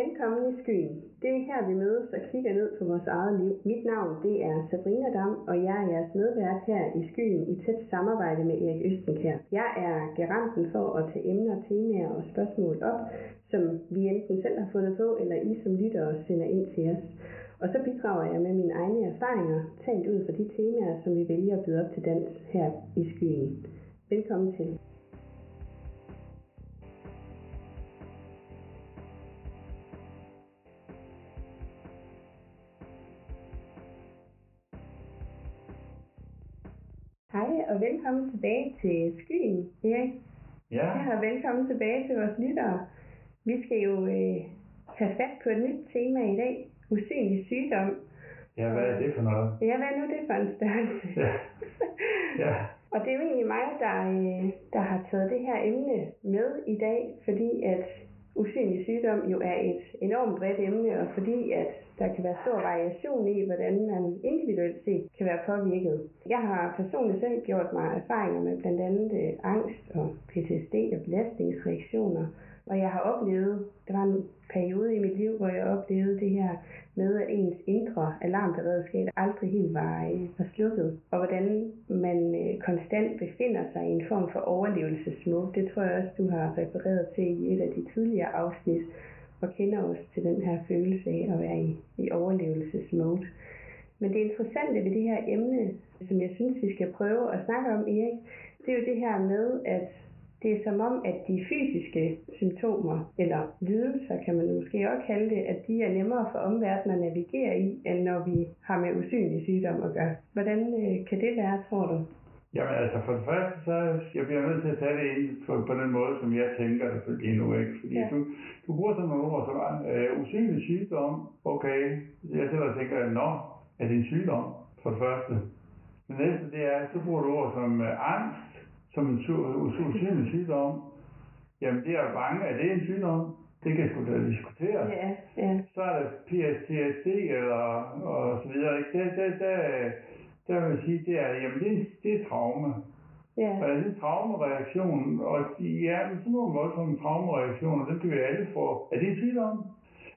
Velkommen i Skyen. Det er her, vi mødes og kigger ned på vores eget liv. Mit navn det er Sabrina Dam, og jeg er jeres medvært her i Skyen i tæt samarbejde med Erik Østenkær. Jeg er garanten for at tage emner, temaer og spørgsmål op, som vi enten selv har fundet på, eller I som lyttere sender ind til os. Og så bidrager jeg med mine egne erfaringer, talt ud fra de temaer, som vi vælger at byde op til dans her i Skyen. Velkommen til. Hej og velkommen tilbage til Skyen, Erik. Ja. Og velkommen tilbage til vores lyttere. Vi skal jo tage fat på et nyt tema i dag, usynlig sygdom. Ja, hvad er det for noget? Ja, hvad er nu det for en størrelse? Ja. Ja. Og det er jo egentlig mig, der har taget det her emne med i dag, fordi at usynlig sygdom jo er et enormt bredt emne, og fordi at der kan være stor variation i, hvordan man individuelt set kan være påvirket. Jeg har personligt selv gjort mig erfaringer med blandt andet angst og PTSD og belastningsreaktioner, og jeg har oplevet, der var en periode i mit liv, hvor jeg oplevede det her med, at ens indre alarmberedskab aldrig helt var slukket, og hvordan man konstant befinder sig i en form for overlevelsesmode. Det tror jeg også, du har refereret til i et af de tidligere afsnit, og kender os til den her følelse af at være i overlevelsesmode. Men det interessante ved det her emne, som jeg synes, vi skal prøve at snakke om, Erik, det er jo det her med, at det er som om, at de fysiske symptomer, eller lidelser kan man måske også kalde det, at de er nemmere for omverdenen at navigere i, end når vi har med usynlige sygdomme at gøre. Hvordan kan det være, tror du? Jamen altså, for det første, så jeg bliver nødt til at tage det ind på den måde, som jeg tænker det lige nu, ikke? Fordi ja. Du bruger sådan nogle ord, som usynlig sygdom, okay. Jeg selv tænker, nå, er det en sygdom, for det første. Det næste, det er, så bruger du ord som angst, som en usynlig sygdom. Jamen, det er bange, er det en sygdom? Det kan sgu da diskutere. Ja, ja. Så er der PTSD eller og så videre, ikke? Der vil jeg sige, det er, jamen det er traume. Ja. Og det er traumereaktionen, og ja, men sådan nogle voldsomme traumereaktioner, dem kan vi alle få. Er det en sygdom?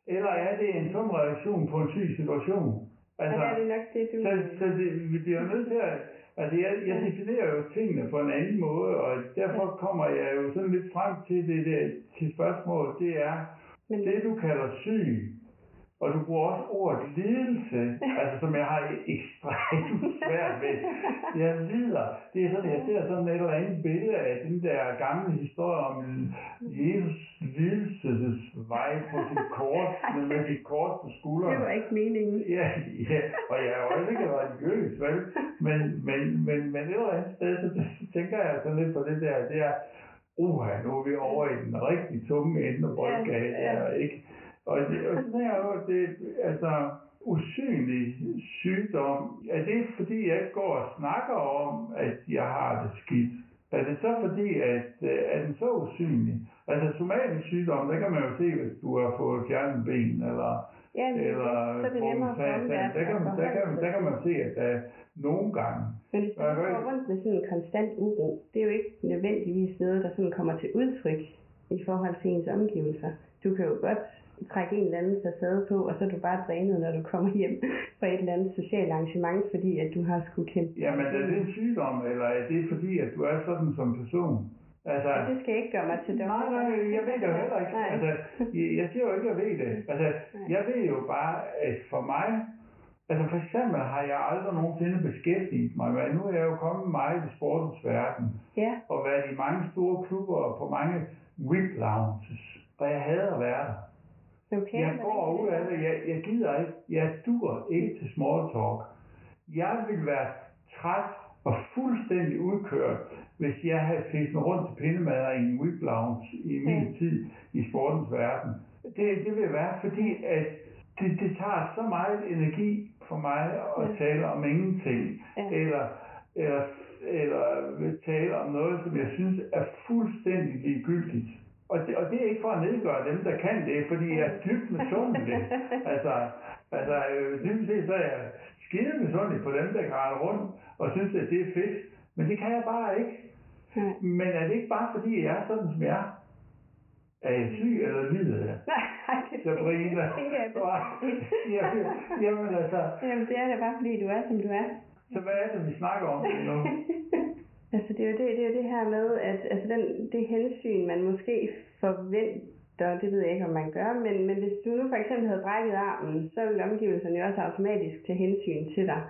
Eller er det en sund reaktion på en syg situation? Altså, og er det nok det, du... Så vi bliver nødt til at... Altså, jeg definerer jo tingene på en anden måde, og derfor kommer jeg jo sådan lidt frem til til spørgsmålet, det er, det du kalder syg, og du bruger også ordet lidelse, altså som jeg har ekstremt svært ved. Jeg lider. Det er sådan, jeg ser sådan et eller andet billede af den der gamle historie om Jesus lidelses vej på sit kors, med sit kors på skulderen. Det var ikke meningen. Ja, og jeg er jo også ikke religiøs, vel? Men et eller andet sted, så tænker jeg sådan lidt på det der, det er, nu er vi over i den rigtig tunge ende af boldgade der, ikke? Og sådan her jo, det altså usynlig sygdom, er det fordi, jeg ikke går og snakker om, at jeg har det skidt? Er det så fordi, at den så usynlig? Altså somatisk sygdom, der kan man jo se, hvis du har fået fjernet ben, eller... Ja, men eller, så er det nemmere for dem, der kan man se, at der nogle gange... Men hvis man går rundt med sådan en konstant uro, det er jo ikke nødvendigvis noget, der sådan kommer til udtryk i forhold til ens omgivelser. Du kan jo godt trække en eller anden facade på, og så er du bare drænet, når du kommer hjem fra et eller andet socialt arrangement, fordi at du har sgu kæmpe. Jamen, er det en sygdom, eller er det fordi, at du er sådan som person? Altså, det skal ikke gøre mig til dom. Nej, jeg ved det jo heller ikke. Altså, jeg siger jo ikke, at jeg ved det. Altså, jeg ved jo bare, at for mig, altså for eksempel har jeg aldrig nogensinde beskæftiget mig med, nu er jeg jo kommet meget i sportens verden, og været i mange store klubber og på mange whip lounges, og jeg hader at være der. Okay, jeg går ud af det. Jeg gider ikke. Jeg dur ikke til small talk. Jeg ville være træt og fuldstændig udkørt, hvis jeg havde fisket rundt til pindemader i en whip lounge i min tid i sportens verden. Det vil være, fordi at det tager så meget energi for mig at tale om ingenting. Ja. Eller tale om noget, som jeg synes er fuldstændig ligegyldigt. Og det er ikke for at nedgøre dem, der kan det, fordi jeg er dybt misundelig. Altså dybt set, så er jeg skide misundelig på dem, der græder rundt og synes, at det er fedt. Men det kan jeg bare ikke. Men er det ikke bare fordi, jeg er sådan, som jeg er? Er jeg syg eller lider jeg? Nej, det Sabrina. Tænker jeg bestemt. Jamen altså. Jamen det er da bare fordi du er som du er. Så hvad er det vi snakker om det nu? Altså det er det her med at altså det hensyn man måske forventer, det ved jeg ikke om man gør, men hvis du nu for eksempel havde brækket armen, så ville omgivelserne jo også automatisk tage hensyn til dig.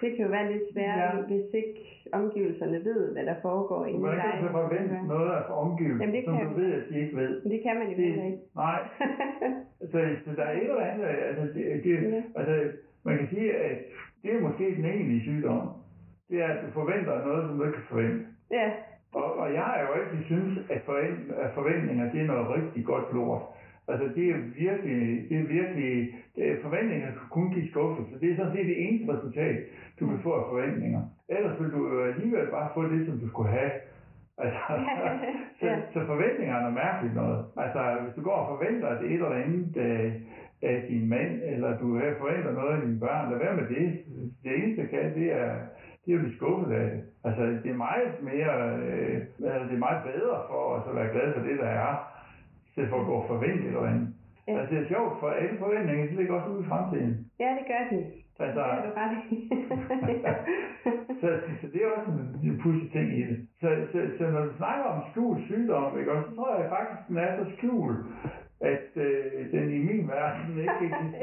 Det kan jo være lidt svært, hvis ikke omgivelserne ved, hvad der foregår i dig. Du kan ikke forvente noget af omgivelserne, som du ved, at de ikke ved. Men det kan man jo ikke. Nej. Så der er et eller andet. Altså, altså, man kan sige, at det er måske den egentlige sygdom. Det er, at du forventer noget, som du ikke kan forvente. Ja. Og jeg har jo altid syntes, at forventninger, det er noget rigtig godt lort. Altså det er virkelig, forventninger kan kun give skuffelse. Det er sådan set det eneste resultat, du kan få af forventninger. Ellers vil du alligevel bare få det, som du skulle have. Altså, så forventninger er mærkeligt noget. Altså hvis du går og forventer det et eller andet af din mand, eller du forventer noget af dine børn, lad være med det. Det eneste, der kan, det er at blive skuffet af det. Altså det er meget mere, det er meget bedre for os at være glad for det, der er. Det for at gå forventet eller andet. Ja. Altså det er sjovt, for alle forventninger, de ligger også ude i fremtiden. Ja, det gør de. Altså, det gør du ret i. så det er også en pudsig ting i det. Så når du snakker om skjult sygdom, ikke, så tror jeg faktisk, den er så skjult, at den i min verden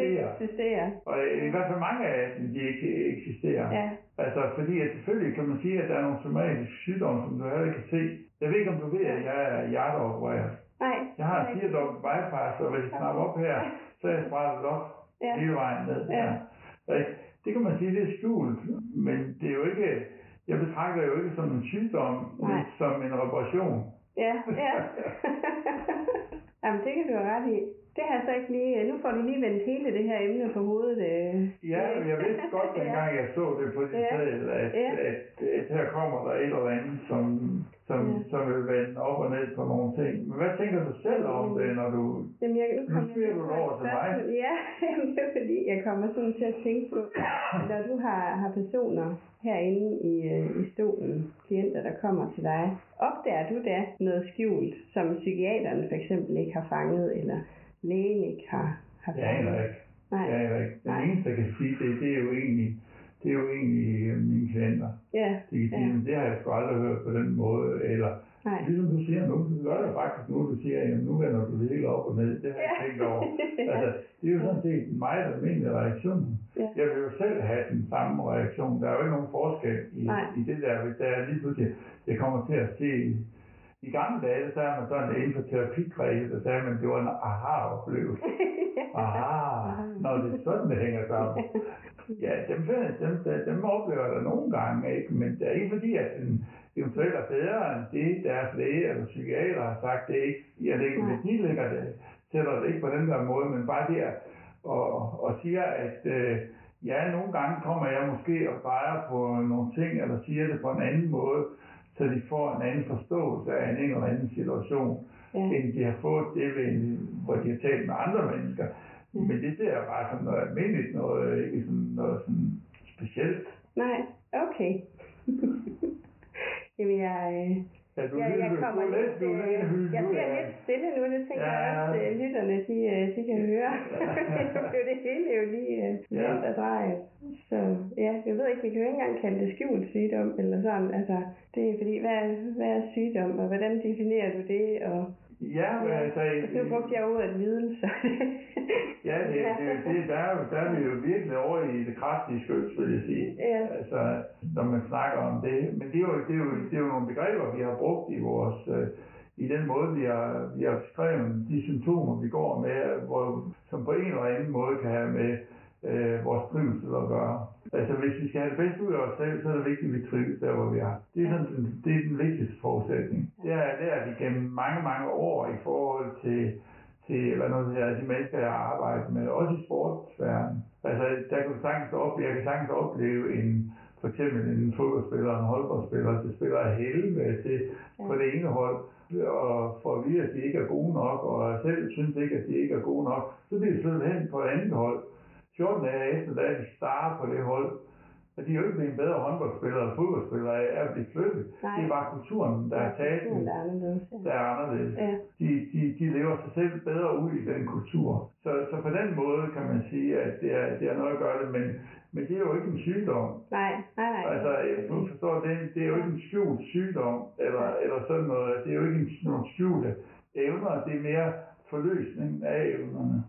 ikke eksisterer. Og i hvert fald mange af dem, de ikke eksisterer. Ja. Altså fordi at selvfølgelig kan man sige, at der er nogle somatiske sygdomme, som du heller ikke kan se. Jeg ved ikke, om du ved, at jeg er hjerteopereret. Nej, jeg har 4-dobbelt bypass, og hvis jeg snapper op her, så er jeg sprættet op hele vejen ned. Ja. Det kan man sige, det er skjult, men det er jo ikke, jeg betragter jo ikke som en sygdom, men som en reparation. Ja. Jamen det kan du jo ret i. Det har jeg så ikke lige, nu får du lige vendt hele det her emne på hovedet. Ja, jeg vidste godt, dengang jeg så det på din side, at her kommer der et eller andet, som vil vende op og ned på nogle ting. Men hvad tænker du selv om det, når du... Jamen, nu spiller du over til mig. Ja, det er fordi, jeg kommer sådan til at tænke på, når du har personer herinde i stolen, klienter, der kommer til dig, opdager du da noget skjult, som psykiateren for eksempel ikke har fanget, eller lægen ikke har fanget? Jeg aner ikke. Den eneste, der kan sige det, det er jo egentlig mine klienter. Yeah. De kan sige, det har jeg sgu aldrig hørt på den måde, eller ligesom du siger nu, så gør det faktisk nu, du siger, jamen nu vender du det hele op og ned, det har jeg tænkt over. Altså, det er jo sådan set en meget almindelig reaktion. Yeah. Jeg vil jo selv have den samme reaktion, der er jo ikke nogen forskel i det der, hvis der er lige pludselig, jeg kommer til at se. I gamle dage, så er man sådan inden for terapikredse, så sagde man, det var en aha-oplevelse. Når det er sådan, det hænger sammen. Ja, dem oplever der nogle gange, ikke? Men det er ikke fordi, at den eventuelt er bedre end det, deres læge eller psykiater har sagt. Det er ikke, jeg lægger det, de lægger det, sætter det ikke på den der måde, men bare der og siger, at nogle gange kommer jeg måske og drejer på nogle ting, eller siger det på en anden måde, så de får en anden forståelse af en eller anden situation, end de har fået det, hvor de har talt med andre mennesker. Ja. Men det ser jeg bare som noget almindeligt, noget specielt. Nej, okay. Jamen, jeg bliver lidt stille nu, det tænker jeg også, at lytterne de kan høre. Det hele er jo lige nemt at dreje. Så jeg ved ikke, vi kan jo ikke engang kalde det skjult sygdom eller sådan. Altså, det er fordi, hvad er sygdom, og hvordan definerer du det? Og altså... Nu brugte jeg ordet viden, så... der er vi jo virkelig over i det kraftige skøns, vil jeg sige. Ja. Altså, når man snakker om det. Men det er jo nogle begreber, vi har brugt i vores... I den måde, vi har beskrevet de symptomer, vi går med, som på en eller anden måde kan have med vores trivsel at gøre. Altså, hvis vi skal have det bedst ud af os selv, så er det vigtigt, at vi trives der, hvor vi er. Det er, det er den vigtigste forudsætning. Det er vi gennem mange år i forhold til de mennesker, jeg har arbejdet med, også i sportsverdenen. Altså, der kan du sagtens opleve for eksempel en fodboldspiller, en holdboldspiller, der spiller af helvede til på det ene hold, og får at vide, at de ikke er gode nok, og selv synes ikke, at de ikke er gode nok, så bliver de flyttet hen på et andet hold. 14 dage efter, da de starter på det hold, Og de er jo ikke blevet bedre håndboldspillere eller fodboldspillere af at blive flyttet. Nej. Det er bare kulturen, der er taget, der er anderledes. Ja. De lever sig selv bedre ud i den kultur. Så på den måde kan man sige, at det er noget at gøre det, men det er jo ikke en sygdom. Nej. Altså, du forstår, det er jo ikke en skjult sygdom eller sådan noget. Det er jo ikke nogle skjulte evner, det er mere forløsningen af evnerne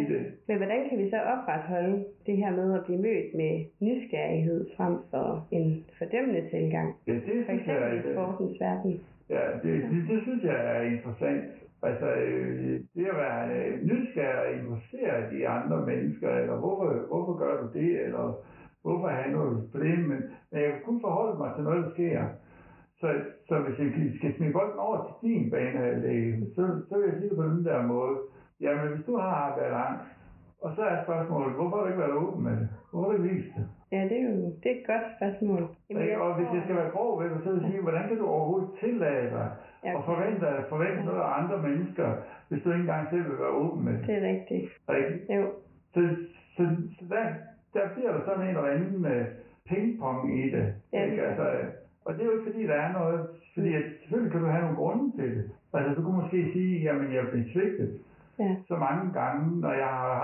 i det. Men hvordan kan vi så opretholde det her med at blive mødt med nysgerrighed frem for en fordømmende tilgang? Ja, det for synes jeg i sportens verden. Ja, det synes jeg er interessant. Altså, det at være nysgerrig og interesseret i andre mennesker, eller hvorfor gør du det, eller hvorfor handler du på det? Men jeg kan kun forholde mig til noget, der sker. Så hvis jeg skal smide bolden over til din banehalvdel, så vil jeg sige det på den der måde. Jamen, hvis du har været angst, og så er spørgsmålet, hvorfor har du ikke været åben med det? Hvorfor har du ikke vist det? Ja, det er et godt spørgsmål. Og hvis jeg skal være grov ved det, så vil jeg sige, hvordan kan du overhovedet tillade dig og forvente noget af andre mennesker, hvis du ikke engang selv vil være åben med det? Det er rigtigt. Rigtigt? Jo. Så der bliver der sådan en eller anden pingpong i det. Ja, ikke? Altså, og det er jo ikke fordi, der er noget, fordi selvfølgelig kan du have nogle grunde til det. Altså du kunne måske sige, jamen jeg er blevet svigtet så mange gange, når jeg har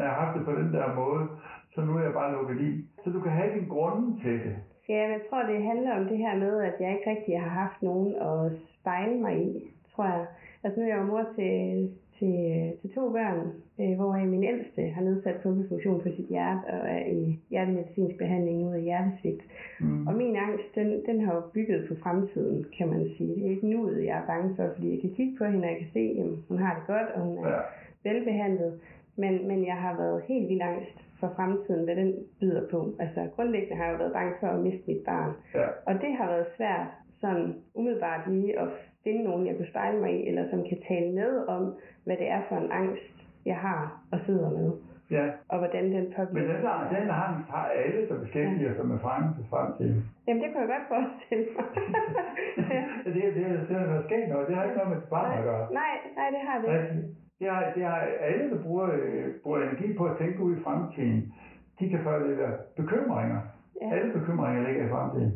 haft det, på den der måde, så nu er jeg bare lukket i. Så du kan have dine grunde til det. Ja, jeg tror det handler om det her med, at jeg ikke rigtig har haft nogen at spejle mig i, tror jeg. Altså nu er jeg jo mor til to børn, hvor min ældste har nedsat pumpefunktion på sit hjerte og er i hjertemedicinsk behandling ud af hjertesvigt. Og min angst, den har jo bygget på fremtiden, kan man sige. Det er ikke nuet, jeg er bange for, fordi jeg kan kigge på hende, og jeg kan se, at hun har det godt, og hun er velbehandlet. Men jeg har været helt vildt angst for fremtiden, hvad den byder på. Altså grundlæggende har jeg jo været bange for at miste mit barn. Ja. Og det har været svært, sådan umiddelbart lige at finde nogen, jeg kunne spejle mig i, eller som kan tale med om, hvad det er for en angst, jeg har og sidder med. Ja. Og hvordan den påvirker. Men den angst har alle, der beskæftiger sig med fremtiden. Jamen det kunne jeg godt forestille mig. Det er noget skægt noget. Det har ikke noget med barn at gøre. Nej, det har det ikke. Det har alle, der bruger energi på at tænke ud i fremtiden. De kan få det der bekymringer. Ja. Alle bekymringer ligger i fremtiden.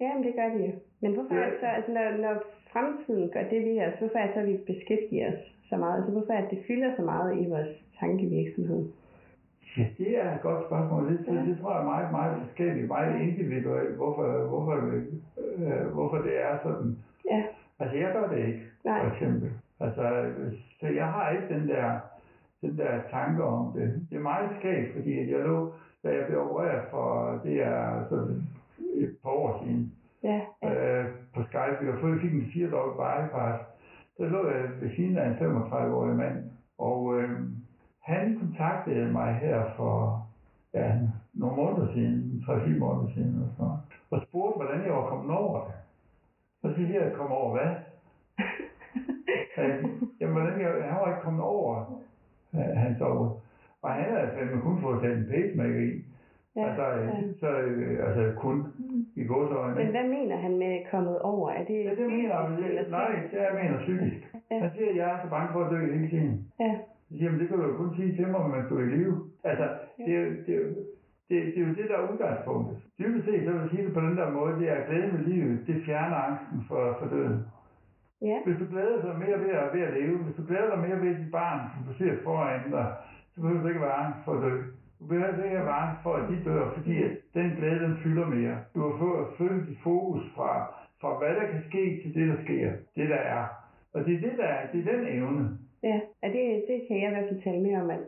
Jamen det gør de jo. Men hvorfor er det så, altså når fremtiden gør det ved os, hvorfor er det så, at vi beskæftiger os så meget? Altså hvorfor er det, det fylder så meget i vores tankevirksomhed? Ja, det er et godt spørgsmål. Det tror jeg er meget, meget forskelligt, meget individuelt, hvorfor det er sådan. Ja. Altså jeg gør det ikke, for eksempel. Altså, så jeg har ikke den der tanke om det. Det er meget skægt, fordi jeg lå, da jeg blev opereret for, det er sådan et par år siden, på Skype, og før jeg fik en 4-dog bypass, så lå jeg ved siden af en 35-årig mand, og han kontaktede mig her for nogle måneder siden, 3-4 måneder siden, og spurgte, hvordan jeg var kommet over det. Og så siger jeg, kom over hvad? Han var ikke kommet over hans over. Og han havde fandme kun fået sat en pacemaker i. Kun i vores øjne. Men hvad mener han med kommet over? Er det jeg mener psykisk. Ja. Han siger, at jeg er så bange for at dø hele tiden. Ja. Jamen, det kan du jo kun sige til mig, men du er i live. Altså, det er jo det, der er udgangspunktet. Dybest set, så vil jeg sige det på den der måde, det er at glæde med livet, det fjerner angsten for døden. Ja. Hvis du glæder dig mere ved at leve, hvis du glæder dig mere ved dit barn, som du ser foran dig, så behøver du ikke være angst for at dø. Du behøver ikke være angst for, at de dør, fordi den glæde, den fylder mere. Du har fået at flytte dit fokus fra hvad der kan ske, til det, der sker. Det, der er. Og det er det, der er. Det er den evne. Ja, og det kan jeg i hvert fald tale mere om, at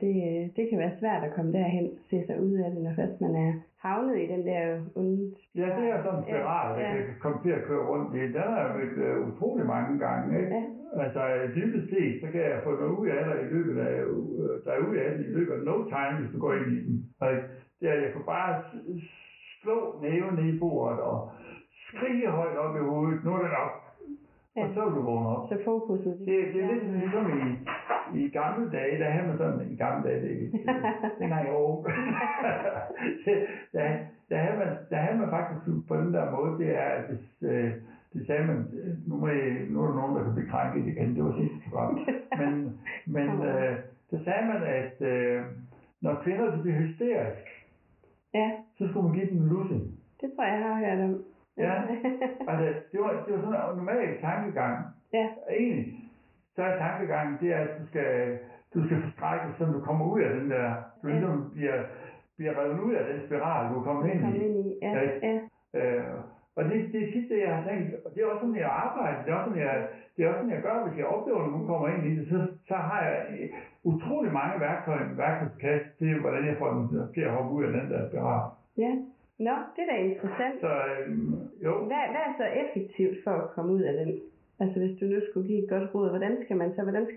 det kan være svært at komme derhen og se sig ud af det, når først man er havnet i den der onde. Ja, det er sådan en spiral, der kan komme til at køre rundt i. Den har jeg mødt utrolig mange gange, ikke? Ja. Altså, dybest set, så kan jeg få noget ud af dig i løbet af, no time, hvis du går ind i den. Det er, jeg kunne bare slå næven ned i bordet og skrige højt op i hovedet, nu er det nok. Ja. Og så vil du vågne op. Så fokuset. Det er lidt ligesom i gamle dage, der havde man sådan en gamle dage, der havde man faktisk på den der måde, det er, at hvis, det sagde man, nu er der nogen, der kan blive krænket igen, det var sidste program. Men så sagde man, at når kvinder bliver hysteriske, Ja. Så skulle man give dem en lussing. Det tror jeg, jeg har hørt om. Ja. Altså, det var sådan en normal tankegang. Ja. Egentlig, så er tankegangen, det er, at du skal forstrækkes, så du kommer ud af den der, du ligesom bliver revet ud af den spiral, du er kommet ind i. Ja, ja. Og det er tit det, jeg har tænkt, og det er også sådan, jeg arbejder, det er også sådan, jeg gør, hvis jeg oplever, at nogen kommer ind i det, så har jeg utrolig mange værktøjer i værktøjskassen til, hvordan jeg får dem til at hoppe ud af den der spiral. Ja, nå, det er da interessant. Så jo. Hvad er så effektivt for at komme ud af den? Altså hvis du nu skulle give et godt råd, hvordan skal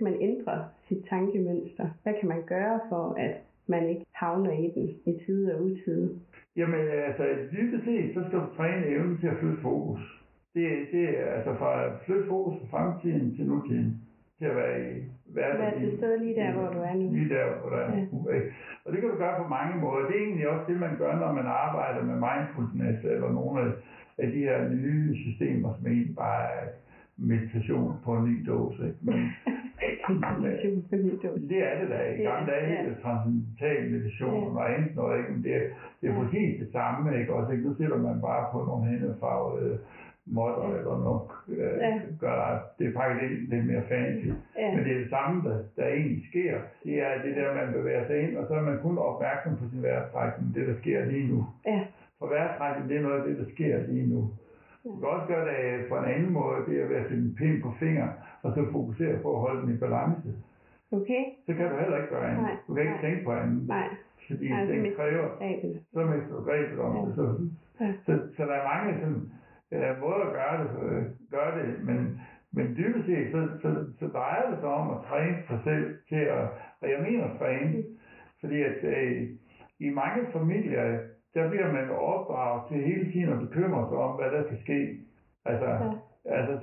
man ændre sit tankemønster? Hvad kan man gøre for, at man ikke havner i den i tide og utide? Jamen altså, dybest set, så skal du træne evnen til at flytte fokus. Det er altså fra at flytte fokus fra fremtiden til nutiden. Til at være i hverdagen. Vær til stede lige der, hvor du er nu. Lige der, hvor du er nu. Ja. Og det kan du gøre på mange måder. Det er egentlig også det, man gør, når man arbejder med mindfulness, eller nogle af de her nye systemer, som egentlig bare er meditation på en ny dåse, ikke? Men meditation på en ny dåse. Det er det da. I gamle dage er det transcendental meditation og andet noget, ikke? Men det er præcis det samme, ikke? Også, ikke? Nu sætter man bare på nogle hændefarvede måtter eller noget. Gør det er faktisk lidt mere fancy. Men det er det samme, der egentlig sker. Det er det der, man bevæger sig ind, og så er man kun opmærksom på sin vejrtrækning, det der sker lige nu. Ja. For vejrtrækning, det er noget af det, der sker lige nu. Du kan også gøre det på en anden måde, det er ved at sætte en pind på fingeren, og så fokusere på at holde den i balance. Okay. Så kan du heller ikke gøre andet. Nej. Du kan ikke tænke på andet. Nej. Fordi den kræver, så mister du grebet om det. Så der er mange sådan, måder at gøre det, men dybest set, så drejer det sig om at træne sig selv til at, og jeg mener at træne, fordi at i mange familier, der bliver man opdraget til hele tiden at bekymre sig om, hvad der skal ske. Altså, altså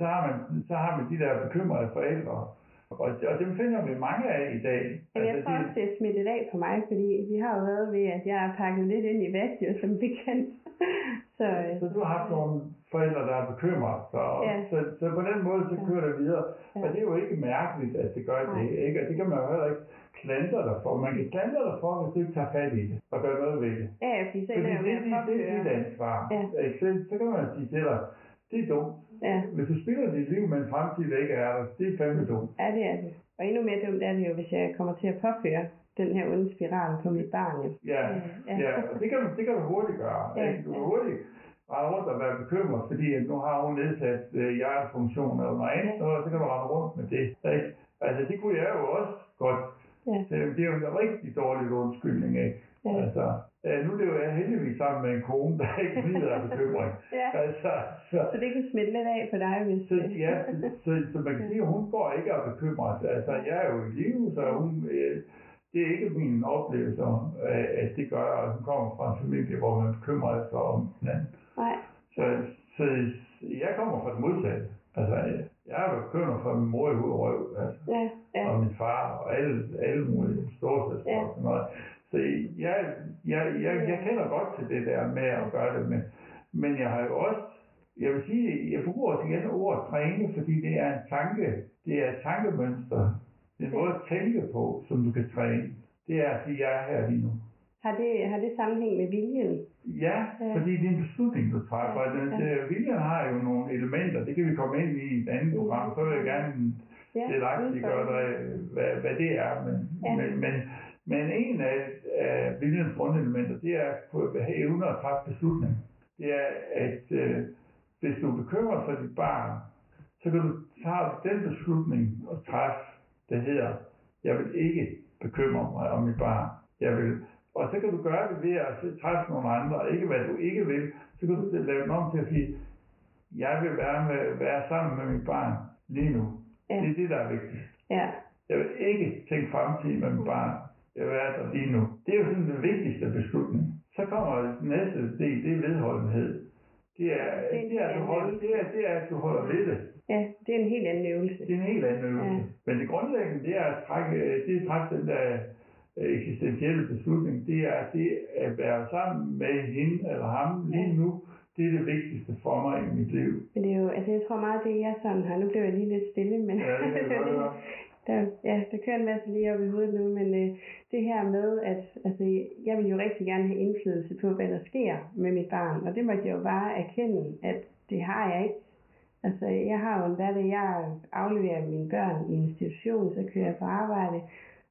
så har man de der bekymrede forældre, og dem finder vi mange af i dag. Men jeg tror også, det er smittet af på mig, fordi vi har jo været ved, at jeg har pakket lidt ind i vat, jo, som bekendt. Så du har haft nogle forældre, der er bekymret, så på den måde, så kører det videre. Og det er jo ikke mærkeligt, at det gør det, ikke? Og det kan man jo heller ikke klandre dig for. Man kan klandre dig for, hvis du ikke tager fat i det og gør noget ved det. Ja, fordi så er det dit ansvar. Så kan man sige til dig, det er dumt. Ja. Hvis du spiller dit liv med en fremtid, der ikke er der, det er fandme dumt. Ja, det er det. Og endnu mere dumt er det jo, hvis jeg kommer til at påføre den her onde spiral på mit barn. Ja. Og det kan du hurtigt gøre. Ja. Ikke? Du kan hurtigt rende rundt og være bekymret, fordi at nu har hun nedsat hjertefunktioner eller noget andet, og så kan du rende rundt med det. Ikke? Altså det kunne jeg jo også godt. Ja. Det er jo en rigtig dårlig undskyldning, ikke? Ja. Altså, nu er det jo heldigvis sammen med en kone, der ikke lider af bekymring. Altså, så det kan smitte lidt af på dig, hvis det er. Ja, så man kan sige, at hun går ikke og bekymrer sig. Altså, jeg er jo i live, så hun... Det er ikke min oplevelse, at det gør, at hun kommer fra en familie, hvor man bekymrer sig om hinanden. Nej. Så jeg kommer fra det modsatte. Altså, jeg er jo bekymret for min mor i hud og røv, altså. Og min far, og alle mulige storsøster og sådan noget. Så jeg kender godt til det der med at gøre det, men jeg har jo også, jeg vil sige, jeg bruger også igen ordet træne, fordi det er en tanke, det er et tankemønster. Det er en måde at tænke på, som du kan træne. Det er at sige, jeg er her lige nu. Har det sammenhæng med viljen? Ja, fordi det er en beslutning, du træffer. Viljen har jo nogle elementer, det kan vi komme ind i et andet program. Så vil jeg gerne delagtiggøre dig, hvad det er. Men en af viljens grundelementer, det er at have evne at træffe beslutning. Det er, at hvis du bekymrer for dit barn, så kan du tage den beslutning og træffe, der hedder, jeg vil ikke bekymre mig om mit barn. Og så kan du gøre det ved at træffe nogle andre, og ikke hvad du ikke vil. Så kan du lave den om til at sige, jeg vil være sammen med mit barn lige nu. Ja. Det er det, der er vigtigt. Ja. Jeg vil ikke tænke fremtid med mit barn. Jeg vil være der lige nu. Det er jo sådan den vigtigste beslutning. Så kommer den næste del, det er vedholdenhed. Det er, at du holder ved det. Ja, det er en helt anden øvelse. Men det grundlæggende, det er at trække den der eksistentielle beslutning. Det er at være sammen med hende eller ham lige nu. Det er det vigtigste for mig i mit liv. Men det er jo, altså jeg tror meget, det er jeg sådan her. Nu blev jeg lige lidt stille, men... Ja, det er jo godt, Der kører en masse lige op i hovedet nu, men det her med, at altså, jeg vil jo rigtig gerne have indflydelse på, hvad der sker med mit barn, og det måtte jeg jo bare erkende, at det har jeg ikke. Altså, jeg har jo en hverdag, jeg afleverer mine børn i institution, så kører jeg på arbejde,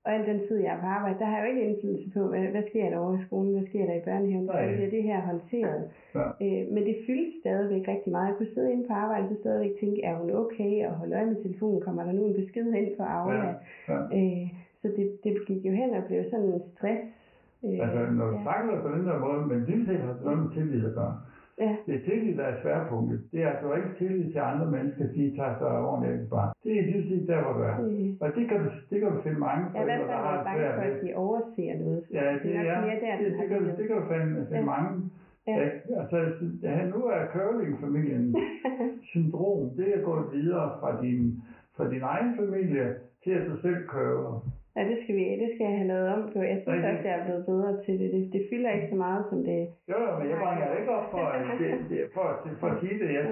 og al den tid, jeg er på arbejde, der har jeg jo ikke indflydelse på, hvad sker der over i skolen, hvad sker der i børnehaven, hvordan bliver det her håndteret. Ja. Men det fyldte stadigvæk rigtig meget. Jeg kunne sidde inde på arbejde, så stadigvæk tænke, er hun okay, og holde øje med telefonen, kommer der nu en besked ind på Aula. Ja. Så det gik jo hen og blev sådan en stress. Altså, når du snakker på den der måde, men dybest set har det noget med tillid at gøre. Ja. Det er tillid, der er sværpunktet. Det er altså ikke tillid til andre mennesker, at de tager sig ordentligt af dit barn. Det er lige præcis der, hvor du er. Og det kan du finde mange forældre, der har det svært med. De overser noget. Ja, det kan du finde mange. Ja. Altså, nu er curlingfamilien syndrom. Det er gået videre fra din egen familie til, at du selv curler. Ja, det skal jeg have lavet om på. Jeg synes også, jeg er blevet bedre til det. Det fylder ikke så meget, som det... Jo, men jeg banger ikke op for at sige det. Jeg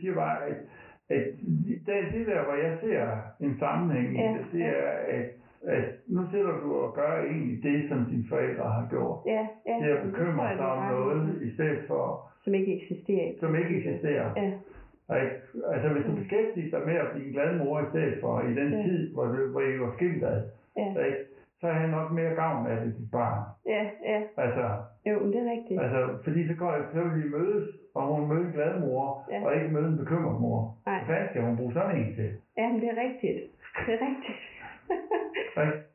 siger bare, at det der, hvor jeg ser en sammenhæng, det er, at nu sidder du og gør egentlig det, som dine forældre har gjort. Ja. Det at bekymre sig om noget, i stedet for... Som ikke eksisterer. Ja. Altså, hvis du beskæftiger dig med at blive en glad mor i stedet for, i den tid, hvor I var skilt af, så har jeg nok mere gavn af det, dit barn. Ja. Altså, jo, det er rigtigt. Altså, fordi så vil vi mødes, og hun møder en glad mor, og ikke møder en bekymret mor. Hvad skal hun bruge sådan en til? Ja, men det er rigtigt.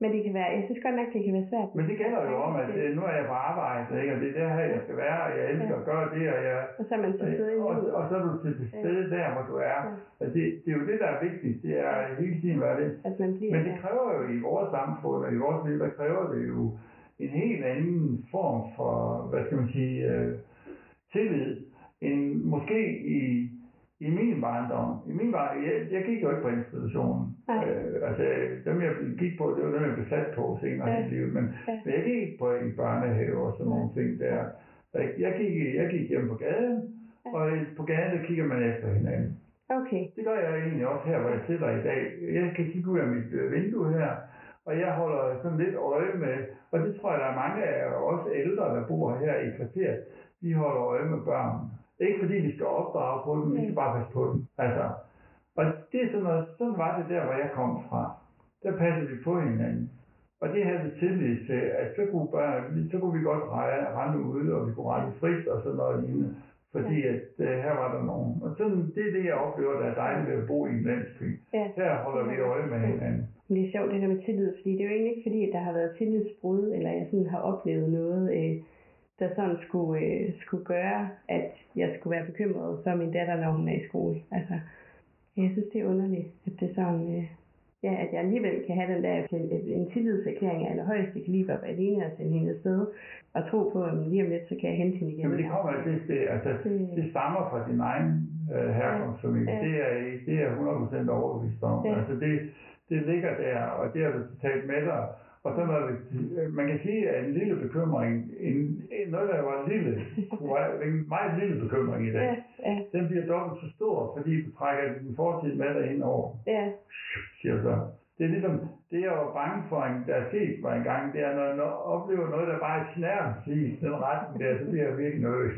Men det kan være, jeg synes godt nok, det kan være svært. Men det gælder jo om, at nu er jeg på arbejde, ikke? Og det er der her, jeg skal være, og jeg elsker at gøre det, og så er man til stede og så er du til stede der, hvor du er. Og det er jo det, der er vigtigt, det er hele tiden, hvad det er. Men det kræver jo i vores samfund og i vores liv, der kræver det jo en helt anden form for, hvad skal man sige, tillid, end måske i min barndom. Jeg gik jo ikke på institutionen. Altså, dem jeg gik på, det var dem, jeg blev sat på senere i livet. Men jeg gik på i børnehaver og sådan nogle ting der. Jeg gik hjem på gaden, og på gaden, der kigger man efter hinanden. Okay. Det gør jeg egentlig også her, hvor jeg sidder i dag. Jeg kan kigge ud af mit vindue her, og jeg holder sådan lidt øje med, og det tror jeg, der er mange af os ældre, der bor her i kvarteret, de holder øje med børn. Ikke fordi vi skal opdrage på dem, vi skal bare passe på dem. Altså, og det er sådan noget, sådan var det der, hvor jeg kom fra. Der passede vi på hinanden. Og det havde vi tillid til, at så kunne vi godt rende ud, og vi kunne rende frit og sådan noget lignende. Fordi at her var der nogen. Og sådan, det er det, jeg oplever, der er dejligt ved at bo i en landsby. Ja. Her holder vi øje med hinanden. Men det er sjovt, det der med tillid, fordi det er jo egentlig ikke fordi, at der har været tillidsbrud, eller jeg sådan har oplevet noget... der sådan skulle gøre, at jeg skulle være bekymret for min datter, når hun er i skole. Altså, jeg synes, det er underligt, at det sådan, at jeg alligevel kan have den der en tillidserklæring af allerhøjeste kaliber, og alene at sende hende afsted, og tro på, at lige om lidt, så kan jeg hente hende igen. Jamen, det kommer det stammer fra din egen herkomstfamilie. Ja. Det er 100% overbevist om. Ja. Altså, det ligger der, og det har du talt med dig. Og så noget, man kan sige, at en lille bekymring, noget der var en meget lille bekymring i dag, den bliver dobbelt så stor, fordi du trækker din fortid med dig indover. Ja. Siger så. Det er ligesom, det jeg var bange for, der er sket mig engang, det er, når jeg oplever noget, der bare er snærmest i den retning der, så bliver jeg virkelig nervøs.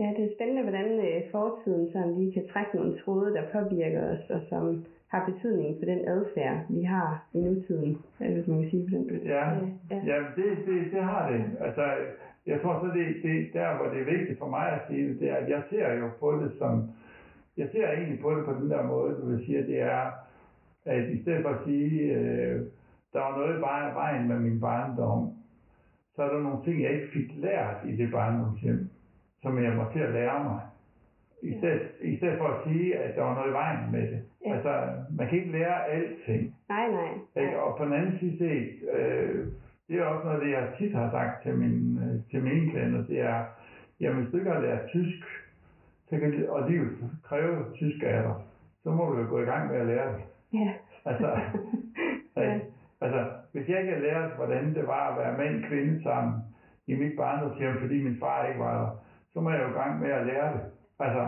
Ja, det er spændende, hvordan fortiden sådan lige kan trække nogle tråde, der påvirker os, og som har betydning for den adfærd, vi har i nutiden, hvis man kan sige på den måde. Ja, det har det. Altså, jeg tror så, det der, hvor det er vigtigt for mig at sige det, er, at jeg ser jo på det som... Jeg ser egentlig på det på den der måde, du vil sige, at det er, at i stedet for at sige, der var noget bare af vejen med min barndom, så er der nogle ting, jeg ikke fik lært i det barndomshjem, som jeg måtte til at lære mig. I stedet for at sige, at der var noget i vejen med det. Ja. Altså, man kan ikke lære alting. Nej. Og på den anden side set, det er også noget, det jeg tit har sagt til mine klienter, det er, jamen hvis du ikke har lært tysk, så kan det, og livet kræver tysk af dig, så må du jo gå i gang med at lære det. Ja. Altså, altså, hvis jeg ikke har lært, hvordan det var at være mand og kvinde sammen i mit barndomshjem, fordi min far ikke var der, så må jeg jo i gang med at lære det. Altså,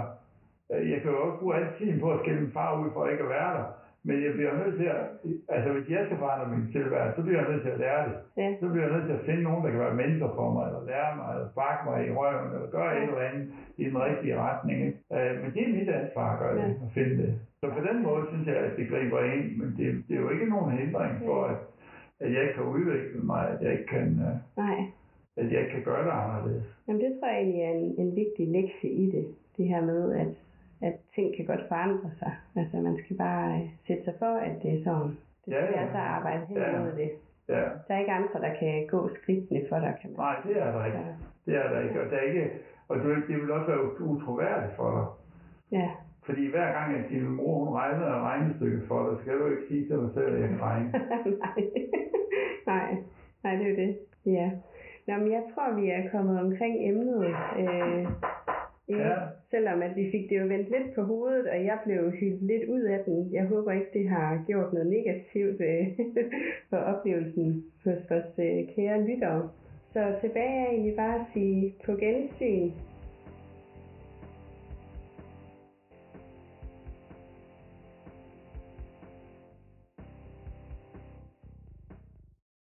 jeg kan jo også bruge alt tiden på at skille min far ud for ikke at være der, Men jeg bliver nødt til at, altså hvis jeg skal forandre min tilværelse, så bliver jeg nødt til at lære det. Ja. Så bliver jeg nødt til at finde nogen, der kan være mentor for mig, eller lære mig, eller sparke mig i røven, eller gøre et eller andet i den rigtige retning. Men det er mit ansvar at gøre det, at finde det. Så på den måde synes jeg, at det griber ind, men det er jo ikke nogen hindring for, at jeg ikke kan udvikle mig, at jeg ikke kan, at jeg ikke kan gøre det anderledes. Jamen det tror jeg egentlig er en vigtig lektie i det, det her med, at ting kan godt forandre sig. Altså man skal bare sætte sig for, at det er sådan. Det skal altså arbejde hen imod det. Ja. Der er ikke andre, der kan gå skridtene for dig, kan man. Nej, det er der ikke. Så. Det er der ikke. Og, der er ikke, og det vil også være utroværdigt for dig. Ja. Fordi hver gang, at din mor hun regner og regnestykket for dig, skal du ikke sige til dig selv, at jeg kan regne. Nej, det er jo det. Ja. Nå, men jeg tror, vi er kommet omkring emnet. Selvom at vi fik det jo vendt lidt på hovedet, og jeg blev hyldt lidt ud af den. Jeg håber ikke, det har gjort noget negativt for oplevelsen hos vores kære lyttere. Så tilbage er egentlig bare at sige på gensyn.